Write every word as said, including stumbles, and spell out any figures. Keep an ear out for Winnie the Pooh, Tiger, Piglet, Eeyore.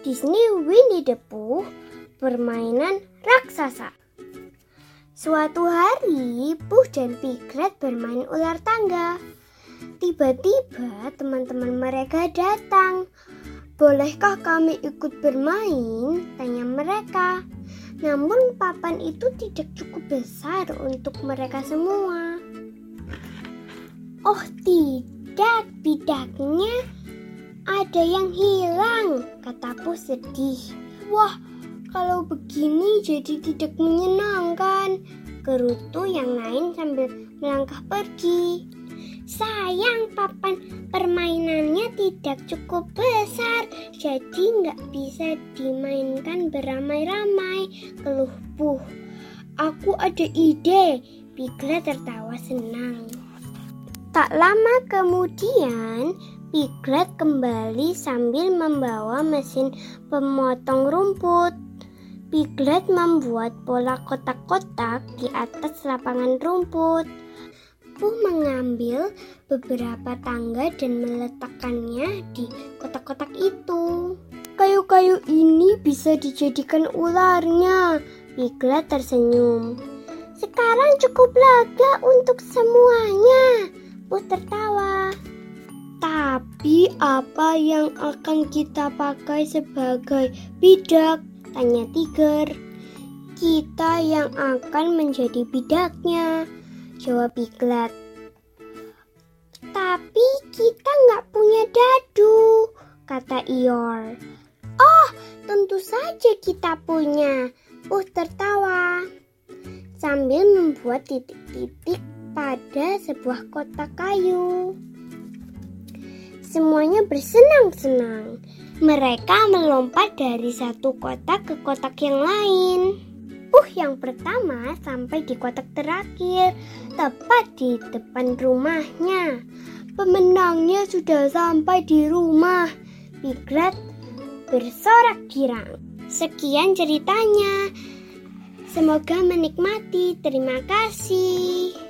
Di sini Winnie the Pooh permainan raksasa. Suatu hari Pooh dan Piglet bermain ular tangga. Tiba-tiba teman-teman mereka datang. "Bolehkah kami ikut bermain?" tanya mereka. Namun papan itu tidak cukup besar untuk mereka semua. "Oh tidak, bidaknya ada yang hilang," kata Pooh sedih. "Wah, kalau begini jadi tidak menyenangkan," gerutu yang lain sambil melangkah pergi. "Sayang, papan permainannya tidak cukup besar, jadi nggak bisa dimainkan beramai-ramai," keluh Pooh. "Aku ada ide," Piglet tertawa senang. Tak lama kemudian, Piglet kembali sambil membawa mesin pemotong rumput. Piglet membuat pola kotak-kotak di atas lapangan rumput. Pooh mengambil beberapa tangga dan meletakkannya di kotak-kotak itu. "Kayu-kayu ini bisa dijadikan ularnya," Piglet tersenyum. "Sekarang cukup laga untuk semuanya," Pooh tertawa. "Tapi apa yang akan kita pakai sebagai bidak?" tanya Tiger. "Kita yang akan menjadi bidaknya," jawab Piglet. "Tapi kita nggak punya dadu," kata Eeyore. "Oh, tentu saja kita punya," Pooh tertawa sambil membuat titik-titik pada sebuah kotak kayu. Semuanya bersenang-senang. Mereka melompat dari satu kotak ke kotak yang lain. Pooh yang pertama sampai di kotak terakhir, tepat di depan rumahnya. "Pemenangnya sudah sampai di rumah," Piglet bersorak girang. Sekian ceritanya. Semoga menikmati. Terima kasih.